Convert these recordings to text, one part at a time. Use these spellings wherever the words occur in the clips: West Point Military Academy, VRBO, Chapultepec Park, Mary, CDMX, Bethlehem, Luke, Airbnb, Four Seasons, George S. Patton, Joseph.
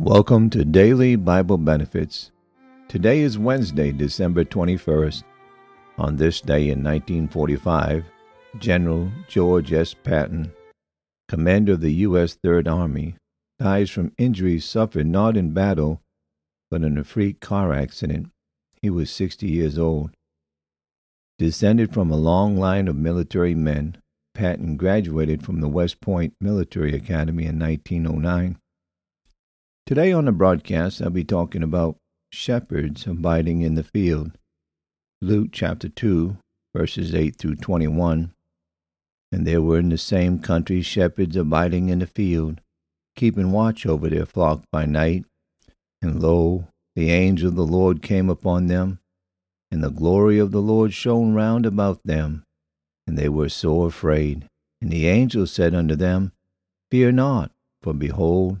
Welcome to Daily Bible Benefits. Today is Wednesday, December 21st. On this day in 1945, General George S. Patton, commander of the U.S. Third Army, dies from injuries suffered not in battle, but in a freak car accident. He was 60 years old. Descended from a long line of military men, Patton graduated from the West Point Military Academy in 1909. Today on the broadcast, I'll be talking about shepherds abiding in the field. Luke chapter 2, verses 8 through 21. And there were in the same country shepherds abiding in the field, keeping watch over their flock by night. And lo, the angel of the Lord came upon them, and the glory of the Lord shone round about them, and they were sore afraid. And the angel said unto them, Fear not, for behold,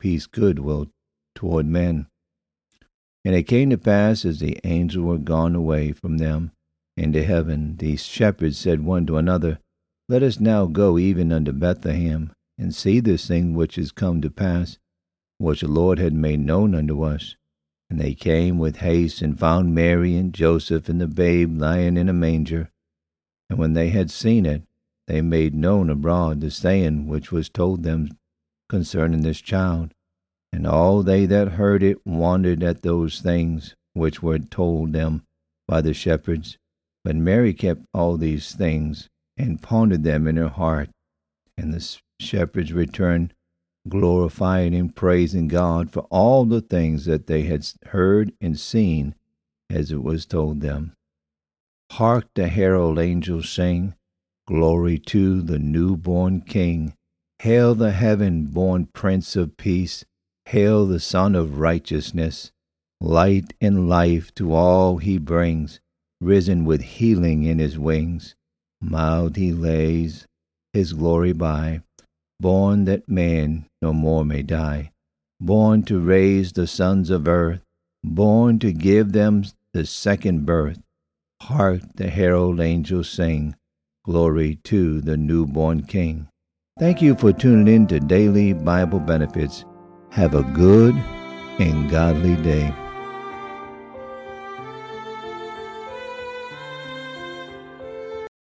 peace, goodwill toward men. And it came to pass, as the angels were gone away from them into heaven, these shepherds said one to another, Let us now go even unto Bethlehem, and see this thing which is come to pass, which the Lord had made known unto us. And they came with haste, and found Mary and Joseph and the babe lying in a manger. And when they had seen it, they made known abroad the saying which was told them concerning this child. And all they that heard it wondered at those things which were told them by the shepherds. But Mary kept all these things, and pondered them in her heart. And the shepherds returned, glorifying and praising God for all the things that they had heard and seen, as it was told them. Hark the herald angels sing, Glory to the newborn King. Hail the heaven-born Prince of Peace, hail the Son of Righteousness, light and life to all he brings, risen with healing in his wings. Mild he lays his glory by, born that man no more may die, born to raise the sons of earth, born to give them the second birth. Hark the herald angels sing, Glory to the newborn King. Thank you for tuning in to Daily Bible Benefits. Have a good and godly day.